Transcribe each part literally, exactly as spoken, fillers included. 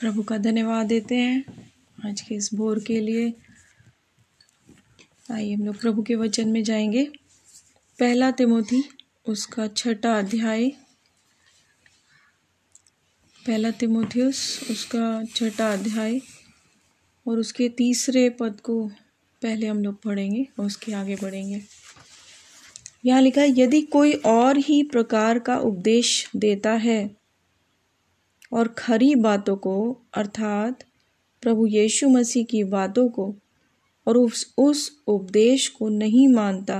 प्रभु का धन्यवाद देते हैं आज के इस भोर के लिए। आइए हम लोग प्रभु के वचन में जाएंगे। पहला तिमोथी उसका छठा अध्याय, पहला तिमोथियस उसका छठा अध्याय और उसके तीसरे पद को पहले हम लोग पढ़ेंगे और उसके आगे बढ़ेंगे। यहाँ लिखा है, यदि कोई और ही प्रकार का उपदेश देता है और खरी बातों को अर्थात प्रभु यीशु मसीह की बातों को और उस उस उपदेश को नहीं मानता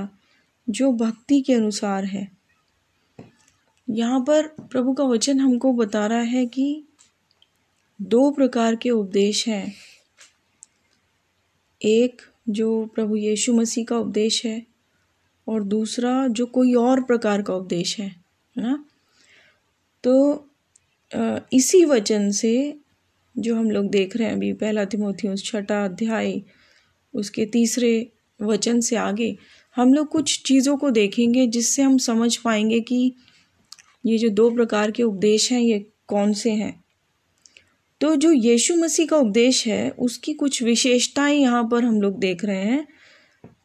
जो भक्ति के अनुसार है। यहाँ पर प्रभु का वचन हमको बता रहा है कि दो प्रकार के उपदेश हैं। एक जो प्रभु यीशु मसीह का उपदेश है और दूसरा जो कोई और प्रकार का उपदेश है, है ना। तो इसी वचन से जो हम लोग देख रहे हैं अभी, पहला तिमोथियुस छठा अध्याय उसके तीसरे वचन से आगे हम लोग कुछ चीज़ों को देखेंगे जिससे हम समझ पाएंगे कि ये जो दो प्रकार के उपदेश हैं ये कौन से हैं। तो जो यीशु मसीह का उपदेश है उसकी कुछ विशेषताएं यहाँ पर हम लोग देख रहे हैं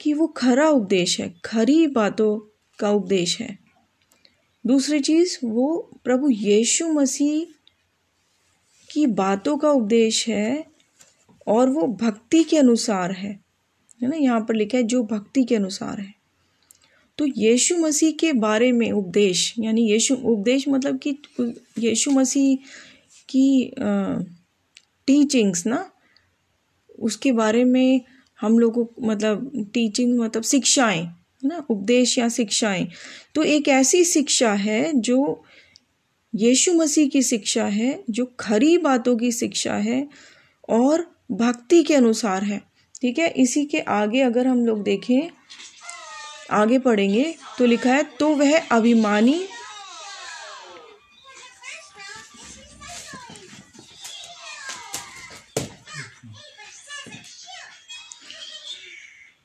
कि वो खरा उपदेश है, खरी बातों का उपदेश है। दूसरी चीज़, वो प्रभु यीशु मसीह की बातों का उपदेश है और वो भक्ति के अनुसार है, है ना। यहाँ पर लिखा है जो भक्ति के अनुसार है। तो यीशु मसीह के बारे में उपदेश, यानी यीशु उपदेश मतलब कि यीशु मसीह की टीचिंग्स ना, उसके बारे में हम लोगों को मतलब टीचिंग मतलब शिक्षाएं ना, उपदेश या शिक्षाएं। तो एक ऐसी शिक्षा है जो यीशु मसीह की शिक्षा है, जो खरी बातों की शिक्षा है और भक्ति के अनुसार है, ठीक है। इसी के आगे अगर हम लोग देखें, आगे पढ़ेंगे तो लिखा है, तो वह अभिमानी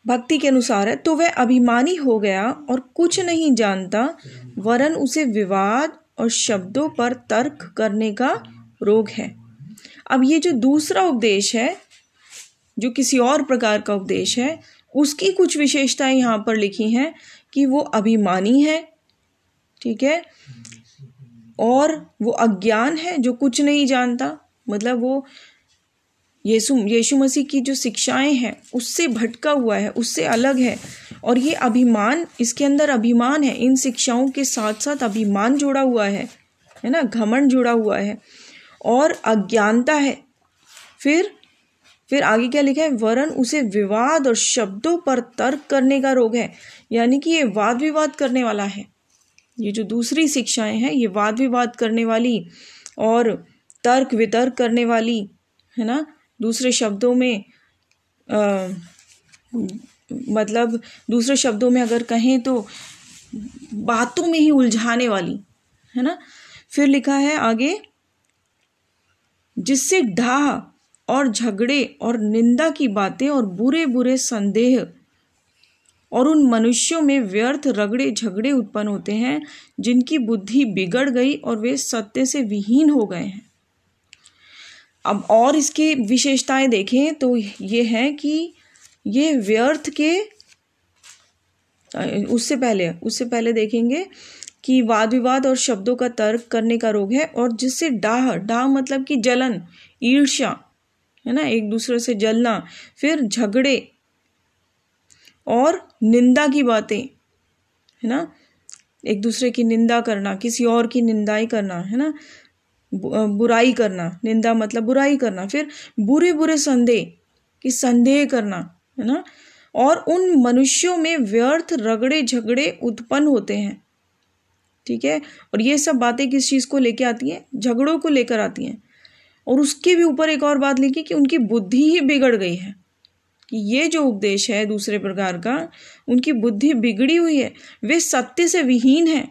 भक्ति के अनुसार है, तो वह अभिमानी हो गया और कुछ नहीं जानता, वरन उसे विवाद और शब्दों पर तर्क करने का रोग है। अब ये जो दूसरा उपदेश है जो किसी और प्रकार का उपदेश है उसकी कुछ विशेषताएं यहाँ पर लिखी हैं कि वो अभिमानी है, ठीक है, और वो अज्ञान है जो कुछ नहीं जानता, मतलब वो यीशु यीशु मसीह की जो शिक्षाएं हैं उससे भटका हुआ है, उससे अलग है। और ये अभिमान, इसके अंदर अभिमान है, इन शिक्षाओं के साथ साथ अभिमान जुड़ा हुआ है, है ना, घमंड जुड़ा हुआ है और अज्ञानता है। फिर फिर आगे क्या लिखा है, वरन उसे विवाद और शब्दों पर तर्क करने का रोग है, यानी कि ये वाद विवाद करने वाला है। ये जो दूसरी शिक्षाएं हैं ये वाद विवाद करने वाली और तर्क वितर्क करने वाली, है ना। दूसरे शब्दों में आ, मतलब दूसरे शब्दों में अगर कहें तो बातों में ही उलझाने वाली, है ना। फिर लिखा है आगे, जिससे ढाह और झगड़े और निंदा की बातें और बुरे बुरे संदेह और उन मनुष्यों में व्यर्थ रगड़े झगड़े उत्पन्न होते हैं जिनकी बुद्धि बिगड़ गई और वे सत्य से विहीन हो गए हैं। अब और इसकी विशेषताएं देखें तो ये है कि ये व्यर्थ के, उससे पहले उससे पहले देखेंगे कि वाद विवाद और शब्दों का तर्क करने का रोग है, और जिससे डाह, डाह मतलब कि जलन, ईर्ष्या, है ना, एक दूसरे से जलना। फिर झगड़े और निंदा की बातें, है ना, एक दूसरे की निंदा करना, किसी और की निंदाई करना, है ना, बुराई करना, निंदा मतलब बुराई करना। फिर बुरे बुरे संदेह, कि संदेह करना, है ना, और उन मनुष्यों में व्यर्थ रगड़े झगड़े उत्पन्न होते हैं, ठीक है। और ये सब बातें किस चीज़ को लेकर आती हैं, झगड़ों को लेकर आती हैं। और उसके भी ऊपर एक और बात लिखी कि उनकी बुद्धि ही बिगड़ गई है, कि ये जो उपदेश है दूसरे प्रकार का, उनकी बुद्धि बिगड़ी हुई है, वे सत्य से विहीन हैं,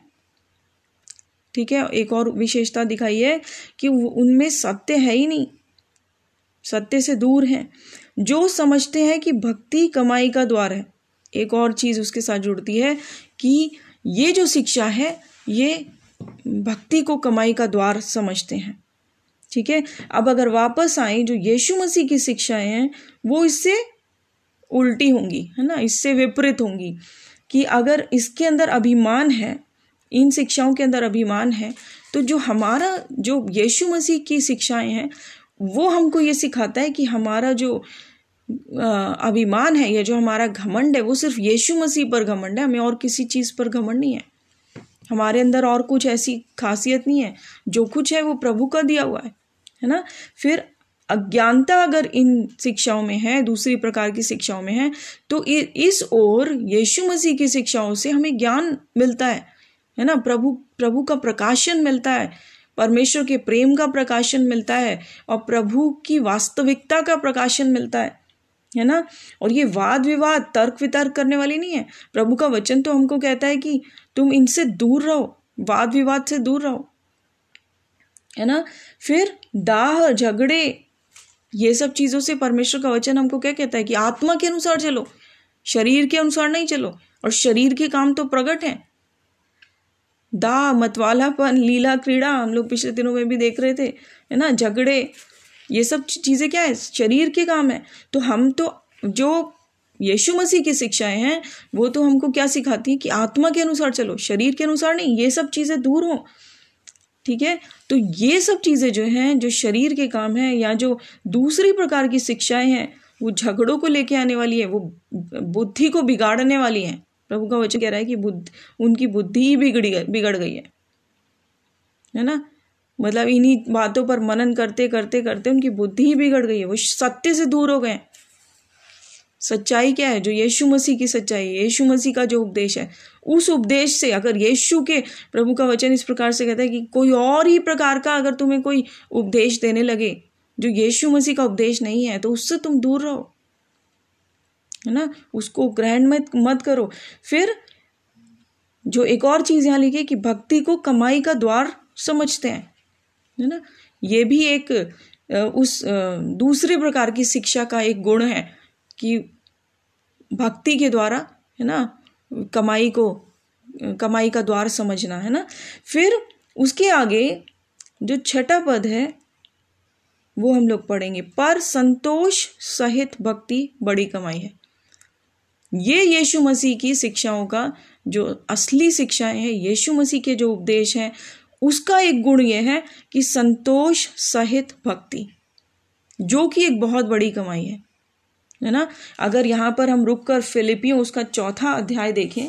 ठीक है। एक और विशेषता दिखाई है कि उनमें सत्य है ही नहीं, सत्य से दूर हैं, जो समझते हैं कि भक्ति कमाई का द्वार है। एक और चीज़ उसके साथ जुड़ती है कि ये जो शिक्षा है ये भक्ति को कमाई का द्वार समझते हैं, ठीक है। अब अगर वापस आए जो यीशु मसीह की शिक्षाएं हैं वो इससे उल्टी होंगी, है ना, इससे विपरीत होंगी कि अगर इसके अंदर अभिमान है, इन शिक्षाओं के अंदर अभिमान है, तो जो हमारा जो यीशु मसीह की शिक्षाएं हैं वो हमको ये सिखाता है कि हमारा जो अभिमान है या जो हमारा घमंड है वो सिर्फ यीशु मसीह पर घमंड है, हमें और किसी चीज़ पर घमंड नहीं है, हमारे अंदर और कुछ ऐसी खासियत नहीं है, जो कुछ है वो प्रभु का दिया हुआ है, है ना। फिर अज्ञानता अगर इन शिक्षाओं में है, दूसरी प्रकार की शिक्षाओं में है, तो इस ओर यीशु मसीह की शिक्षाओं से हमें ज्ञान मिलता है, है ना, प्रभु प्रभु का प्रकाशन मिलता है, परमेश्वर के प्रेम का प्रकाशन मिलता है और प्रभु की वास्तविकता का प्रकाशन मिलता है, है ना। और ये वाद विवाद तर्क वितर्क करने वाली नहीं है। प्रभु का वचन तो हमको कहता है कि तुम इनसे दूर रहो, वाद विवाद से दूर रहो, है ना। फिर दाह झगड़े ये सब चीज़ों से परमेश्वर का वचन हमको क्या कहता है कि आत्मा के अनुसार चलो, शरीर के अनुसार नहीं चलो। और शरीर के काम तो प्रकट हैं, दाह, मतवालापन, लीला क्रीड़ा, हम लोग पिछले दिनों में भी देख रहे थे, है ना, झगड़े, ये सब चीज़ें क्या है, शरीर के काम है। तो हम तो जो यीशु मसीह की शिक्षाएं हैं वो तो हमको क्या सिखाती है कि आत्मा के अनुसार चलो, शरीर के अनुसार नहीं, ये सब चीज़ें दूर हों, ठीक है। तो ये सब चीज़ें जो हैं, जो शरीर के काम हैं या जो दूसरी प्रकार की शिक्षाएं हैं, वो झगड़ों को लेके आने वाली है, वो बुद्धि को बिगाड़ने वाली हैं। प्रभु का वचन कह रहा है कि बुद्ध उनकी बुद्धि ही बिगड़ी बिगड़ गई है, है ना। मतलब इन्हीं बातों पर मनन करते करते करते उनकी बुद्धि ही बिगड़ गई है, वो सत्य से दूर हो गए। सच्चाई क्या है, जो यीशु मसीह की सच्चाई है, यीशु मसीह का जो उपदेश है, उस उपदेश से अगर यीशु के, प्रभु का वचन इस प्रकार से कहता है कि कोई और ही प्रकार का अगर तुम्हें कोई उपदेश देने लगे जो यीशु मसीह का उपदेश नहीं है तो उससे तुम दूर रहो, है ना, उसको ग्रहण मत मत करो। फिर जो एक और चीज़ यहाँ लिखी कि भक्ति को कमाई का द्वार समझते हैं, है ना, ये भी एक उस दूसरे प्रकार की शिक्षा का एक गुण है कि भक्ति के द्वारा, है ना, कमाई को कमाई का द्वार समझना, है ना। फिर उसके आगे जो छठा पद है वो हम लोग पढ़ेंगे, पर संतोष सहित भक्ति बड़ी कमाई है। ये यीशु मसीह की शिक्षाओं का जो असली शिक्षाएं हैं, यीशु मसीह के जो उपदेश हैं, उसका एक गुण यह है कि संतोष सहित भक्ति, जो कि एक बहुत बड़ी कमाई है, है ना। अगर यहाँ पर हम रुक कर फिलिपियों उसका चौथा अध्याय देखें,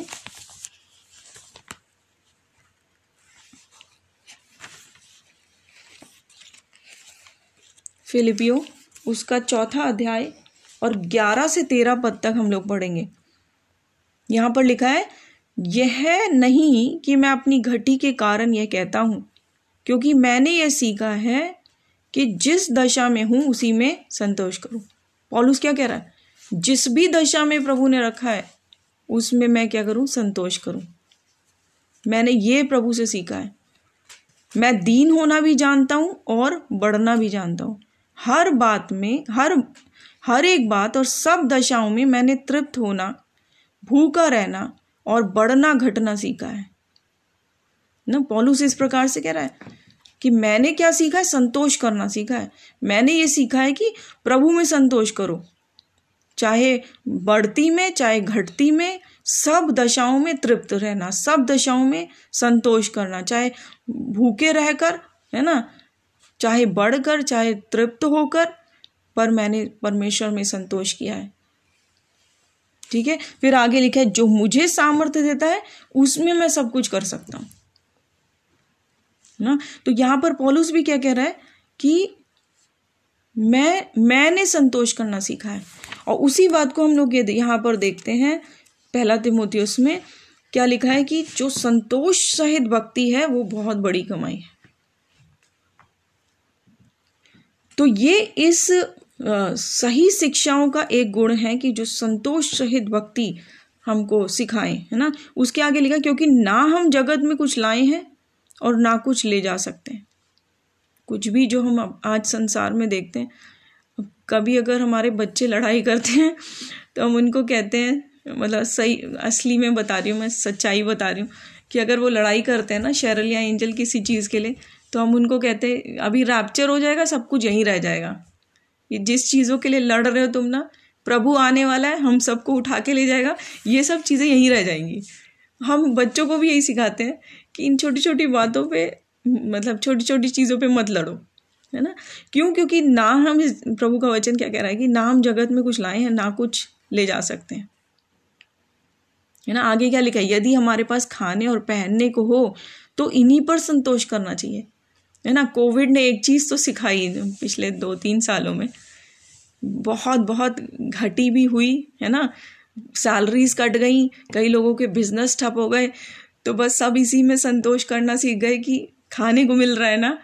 फिलिपियों उसका चौथा अध्याय और ग्यारह से तेरह पद तक हम लोग पढ़ेंगे। यहाँ पर लिखा है, यह नहीं कि मैं अपनी घटी के कारण यह कहता हूँ, क्योंकि मैंने यह सीखा है कि जिस दशा में हूँ उसी में संतोष करूँ। पौलुस क्या कह रहा है, जिस भी दशा में प्रभु ने रखा है उसमें मैं क्या करूँ, संतोष करूँ। मैंने ये प्रभु से सीखा है, मैं दीन होना भी जानता हूँ और बढ़ना भी जानता हूँ। हर बात में, हर हर एक बात और सब दशाओं में मैंने तृप्त होना, भूखा रहना और बढ़ना घटना सीखा है ना। पौलुस इस प्रकार से कह रहा है कि मैंने क्या सीखा है, संतोष करना सीखा है। मैंने ये सीखा है कि प्रभु में संतोष करो, चाहे बढ़ती में चाहे घटती में, सब दशाओं में तृप्त रहना, सब दशाओं में संतोष करना, चाहे भूखे रहकर, है ना, चाहे बढ़कर चाहे तृप्त होकर, पर मैंने परमेश्वर में संतोष किया है, ठीक है। फिर आगे लिखा है, जो मुझे सामर्थ्य देता है उसमें मैं सब कुछ कर सकता हूँ ना। तो यहाँ पर पौलुस भी क्या कह रहा है कि मैं मैंने संतोष करना सीखा है। और उसी बात को हम लोग ये यहाँ पर देखते हैं, पहला तिमोथियुस में क्या लिखा है कि जो संतोष सहित भक्ति है वो बहुत बड़ी कमाई है। तो ये इस सही शिक्षाओं का एक गुण है कि जो संतोष सहित भक्ति हमको सिखाएं, है ना। उसके आगे लिखा, क्योंकि ना हम जगत में कुछ लाए हैं और ना कुछ ले जा सकते हैं। कुछ भी जो हम आज संसार में देखते हैं, कभी अगर हमारे बच्चे लड़ाई करते हैं तो हम उनको कहते हैं, मतलब सही असली में बता रही हूँ, मैं सच्चाई बता रही हूँ, कि अगर वो लड़ाई करते हैं ना शेरल या एंजल किसी चीज़ के लिए, तो हम उनको कहते हैं अभी रैप्चर हो जाएगा, सब कुछ यहीं रह जाएगा, ये जिस चीज़ों के लिए लड़ रहे हो तुम ना, प्रभु आने वाला है, हम सबको उठा के ले जाएगा, ये सब चीज़ें यहीं रह जाएंगी। हम बच्चों को भी यही सिखाते हैं कि इन छोटी छोटी बातों पे, मतलब छोटी छोटी चीज़ों पे मत लड़ो, है ना। क्यों? क्योंकि ना हम, प्रभु का वचन क्या कह रहा है कि ना हम जगत में कुछ लाए हैं, ना कुछ ले जा सकते हैं, है ना। आगे क्या लिखा है? यदि हमारे पास खाने और पहनने को हो तो इन्हीं पर संतोष करना चाहिए, है ना। कोविड ने एक चीज़ तो सिखाई पिछले दो तीन सालों में, बहुत बहुत घटी भी हुई, है ना। सैलरीज कट गई, कई लोगों के बिजनेस ठप हो गए, तो बस सब इसी में संतोष करना सीख गए कि खाने को मिल रहा है ना,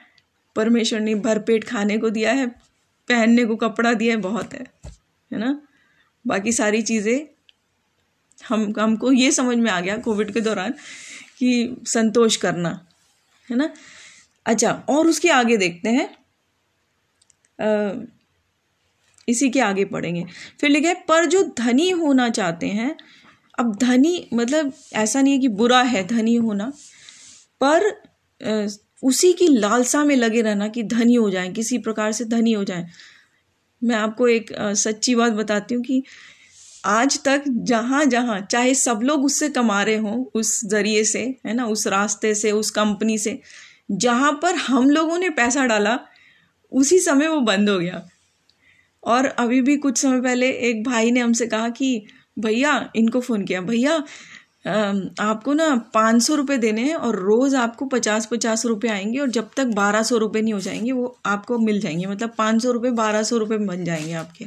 परमेश्वर ने भरपेट खाने को दिया है, पहनने को कपड़ा दिया है, बहुत है, है ना। बाकी सारी चीज़ें हम हमको ये समझ में आ गया कोविड के दौरान कि संतोष करना, है ना। अच्छा, और उसके आगे देखते हैं, आ, इसी के आगे पढ़ेंगे। फिर लिखा है, पर जो धनी होना चाहते हैं, अब धनी मतलब ऐसा नहीं है कि बुरा है धनी होना, पर उसी की लालसा में लगे रहना कि धनी हो जाएं, किसी प्रकार से धनी हो जाएं। मैं आपको एक सच्ची बात बताती हूँ कि आज तक जहाँ जहाँ, चाहे सब लोग उससे कमा रहे हों, उस जरिए से, है ना, उस रास्ते से, उस कंपनी से, जहाँ पर हम लोगों ने पैसा डाला उसी समय वो बंद हो गया। और अभी भी कुछ समय पहले एक भाई ने हमसे कहा कि भैया, इनको फ़ोन किया, भैया आपको ना पाँच सौ रुपये देने हैं और रोज़ आपको पचास पचास रुपये आएंगे, और जब तक बारह सौ रुपये नहीं हो जाएंगे वो आपको मिल जाएंगे, मतलब पाँच सौ रुपये बारह सौ रुपये बन जाएंगे आपके।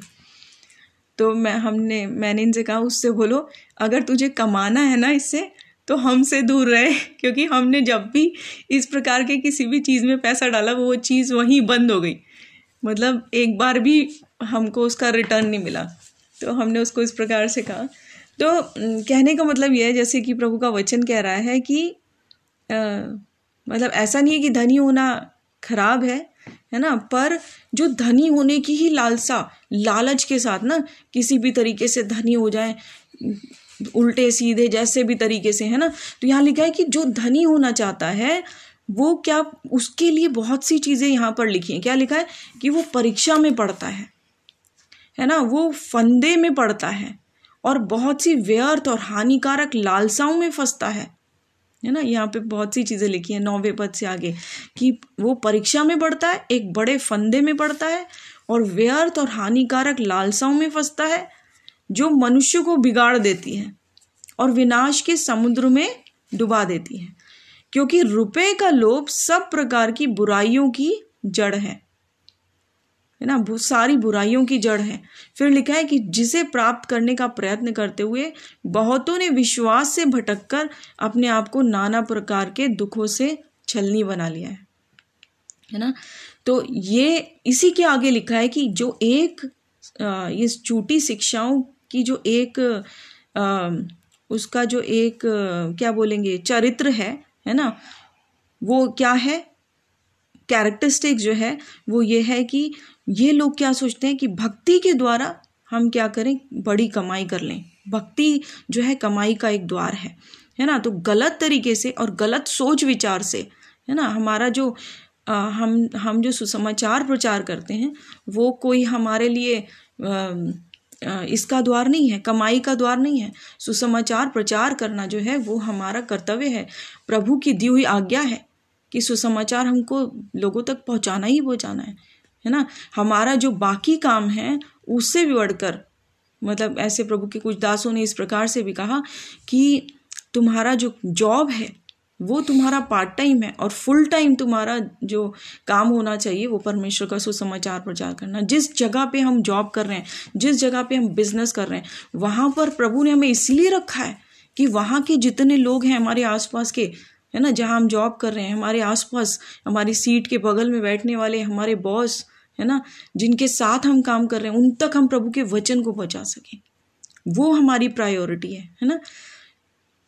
तो मैं हमने मैंने इनसे कहा उससे बोलो अगर तुझे कमाना है ना इससे तो हमसे दूर रहे, क्योंकि हमने जब भी इस प्रकार के किसी भी चीज़ में पैसा डाला वो चीज़ वहीं बंद हो गई, मतलब एक बार भी हमको उसका रिटर्न नहीं मिला। तो हमने उसको इस प्रकार से कहा। तो कहने का मतलब यह है, जैसे कि प्रभु का वचन कह रहा है कि आ, मतलब ऐसा नहीं है कि धनी होना खराब है, है ना, पर जो धनी होने की ही लालसा, लालच के साथ ना किसी भी तरीके से धनी हो जाए, उल्टे सीधे जैसे भी तरीके से, है ना। तो यहाँ लिखा है कि जो धनी होना चाहता है वो क्या, उसके लिए बहुत सी चीज़ें यहाँ पर लिखी हैं। क्या लिखा है कि वो परीक्षा में पढ़ता है, है ना, वो फंदे में पड़ता है और बहुत सी व्यर्थ और हानिकारक लालसाओं में फंसता है, है ना। यहाँ पे बहुत सी चीज़ें लिखी हैं नौवें पद से आगे कि वो परीक्षा में पड़ता है, एक बड़े फंदे में पड़ता है और व्यर्थ और हानिकारक लालसाओं में फंसता है जो मनुष्य को बिगाड़ देती है और विनाश के समुद्र में डुबा देती है, क्योंकि रुपए का लोभ सब प्रकार की बुराइयों की जड़ है, है ना, बहुत सारी बुराइयों की जड़ है। फिर लिखा है कि जिसे प्राप्त करने का प्रयत्न करते हुए बहुतों ने विश्वास से भटककर अपने आप को नाना प्रकार के दुखों से छलनी बना लिया है, है ना। तो ये इसी के आगे लिखा है कि जो एक ये झूठी शिक्षाओं की जो एक आ, उसका जो एक क्या बोलेंगे चरित्र है, है ना, वो क्या है, कैरेक्टरिस्टिक जो है वो ये है कि ये लोग क्या सोचते हैं कि भक्ति के द्वारा हम क्या करें, बड़ी कमाई कर लें। भक्ति जो है कमाई का एक द्वार है, है ना। तो गलत तरीके से और गलत सोच विचार से, है ना, हमारा जो आ, हम हम जो सुसमाचार प्रचार करते हैं वो कोई हमारे लिए आ, आ, इसका द्वार नहीं है, कमाई का द्वार नहीं है। सुसमाचार प्रचार करना जो है वो हमारा कर्तव्य है, प्रभु की दी हुई आज्ञा है कि सुसमाचार हमको लोगों तक पहुंचाना ही पहुंचाना है, है ना। हमारा जो बाकी काम है उससे भी बढ़कर, मतलब ऐसे प्रभु के कुछ दासों ने इस प्रकार से भी कहा कि तुम्हारा जो जॉब है वो तुम्हारा पार्ट टाइम है और फुल टाइम तुम्हारा जो काम होना चाहिए वो परमेश्वर का सुसमाचार प्रचार करना। जिस जगह पे हम जॉब कर रहे हैं, जिस जगह पे हम बिजनेस कर रहे हैं, वहाँ पर प्रभु ने हमें इसलिए रखा है कि वहाँ के जितने लोग हैं हमारे आसपास के, है ना, जहाँ हम जॉब कर रहे हैं, हमारे आसपास, हमारी सीट के बगल में बैठने वाले हमारे बॉस, है ना, जिनके साथ हम काम कर रहे हैं, उन तक हम प्रभु के वचन को पहुँचा सकें, वो हमारी प्रायोरिटी है, है ना।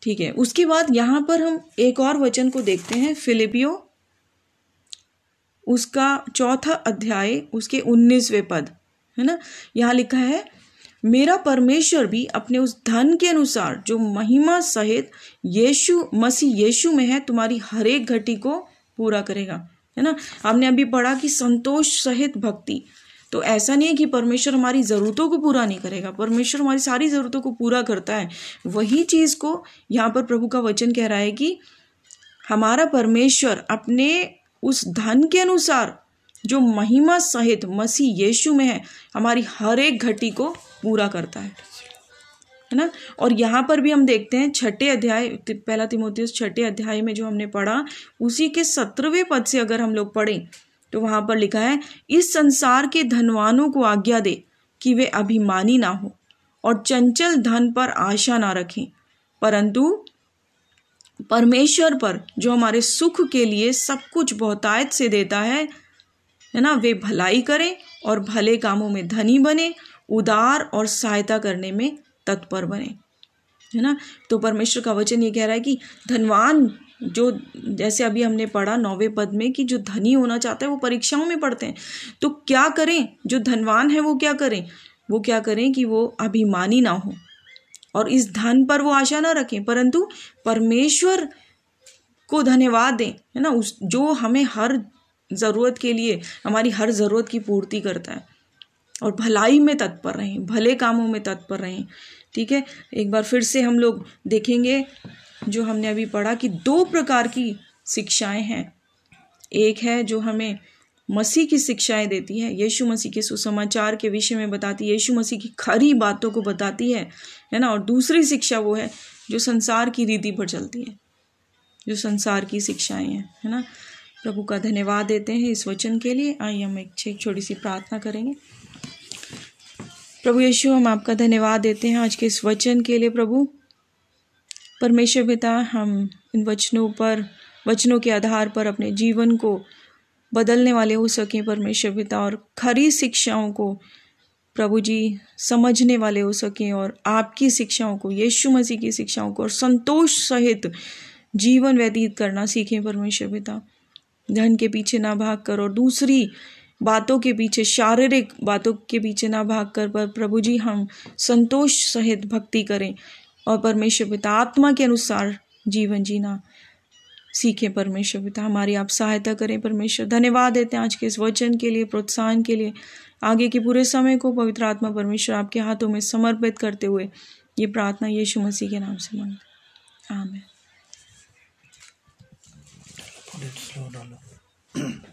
ठीक है, उसके बाद यहाँ पर हम एक और वचन को देखते हैं, फिलिपियों उसका चौथा अध्याय उसके उन्नीसवें पद, है ना। यहाँ लिखा है, मेरा परमेश्वर भी अपने उस धन के अनुसार जो महिमा सहित यीशु मसीह यीशु में है तुम्हारी हर एक घटी को पूरा करेगा। है ना। हमने अभी पढ़ा कि संतोष सहित भक्ति, तो ऐसा नहीं है कि परमेश्वर हमारी ज़रूरतों को पूरा नहीं करेगा, परमेश्वर हमारी सारी ज़रूरतों को पूरा करता है। वही चीज़ को यहाँ पर प्रभु का वचन कह रहा है कि हमारा परमेश्वर अपने उस धन के अनुसार जो महिमा सहित मसीह यीशु में है, हमारी हर एक घटी को पूरा करता है, है ना। और यहाँ पर भी हम देखते हैं छठे अध्याय, पहला तीमुथियुस छठे अध्याय में जो हमने पढ़ा, उसी के सत्रहवें पद से अगर हम लोग पढ़ें तो वहाँ पर लिखा है, इस संसार के धनवानों को आज्ञा दे कि वे अभिमानी ना हो और चंचल धन पर आशा ना रखें, परंतु परमेश्वर पर जो हमारे सुख के लिए सब कुछ बहुतायत से देता है, है ना, वे भलाई करें और भले कामों में धनी बने, उदार और सहायता करने में तत्पर बने, है ना। तो परमेश्वर का वचन ये कह रहा है कि धनवान जो, जैसे अभी हमने पढ़ा नौवें पद में कि जो धनी होना चाहता है वो परीक्षाओं में पढ़ते हैं, तो क्या करें, जो धनवान है वो क्या करें, वो क्या करें कि वो अभिमानी ना हो और इस धन पर वो आशा ना रखें, परंतु परमेश्वर को धन्यवाद दें, है ना, उस जो हमें हर ज़रूरत के लिए, हमारी हर ज़रूरत की पूर्ति करता है, और भलाई में तत्पर रहें, भले कामों में तत्पर रहें। ठीक है, एक बार फिर से हम लोग देखेंगे जो हमने अभी पढ़ा कि दो प्रकार की शिक्षाएं हैं। एक है जो हमें मसीह की शिक्षाएं देती है, यीशु मसीह के सुसमाचार के विषय में बताती है, यीशु मसीह की खरी बातों को बताती है, है ना। और दूसरी शिक्षा वो है जो संसार की रीति पर चलती है, जो संसार की शिक्षाएं हैं, है ना। प्रभु का धन्यवाद देते हैं इस वचन के लिए। आइए हम एक छोटी सी प्रार्थना करेंगे। प्रभु यीशु, हम आपका धन्यवाद देते हैं आज के इस वचन के लिए। प्रभु परमेश्वर पिता, हम इन वचनों पर, वचनों के आधार पर अपने जीवन को बदलने वाले हो सकें परमेश्वर पिता, और खरी शिक्षाओं को प्रभु जी समझने वाले हो सकें, और आपकी शिक्षाओं को, यीशु मसीह की शिक्षाओं को, और संतोष सहित जीवन व्यतीत करना सीखें परमेश्वर पिता। धन के पीछे ना भाग कर और दूसरी बातों के पीछे, शारीरिक बातों के पीछे ना भाग कर, पर प्रभु जी हम संतोष सहित भक्ति करें और परमेश्वर पिता आत्मा के अनुसार जीवन जीना सीखें परमेश्वर पिता। हमारी आप सहायता करें परमेश्वर। धन्यवाद देते हैं आज के इस वचन के लिए, प्रोत्साहन के लिए। आगे के पूरे समय को पवित्र आत्मा परमेश्वर आपके हाथों में समर्पित करते हुए ये प्रार्थना यीशु मसीह के नाम से मांगते हैं, आमीन।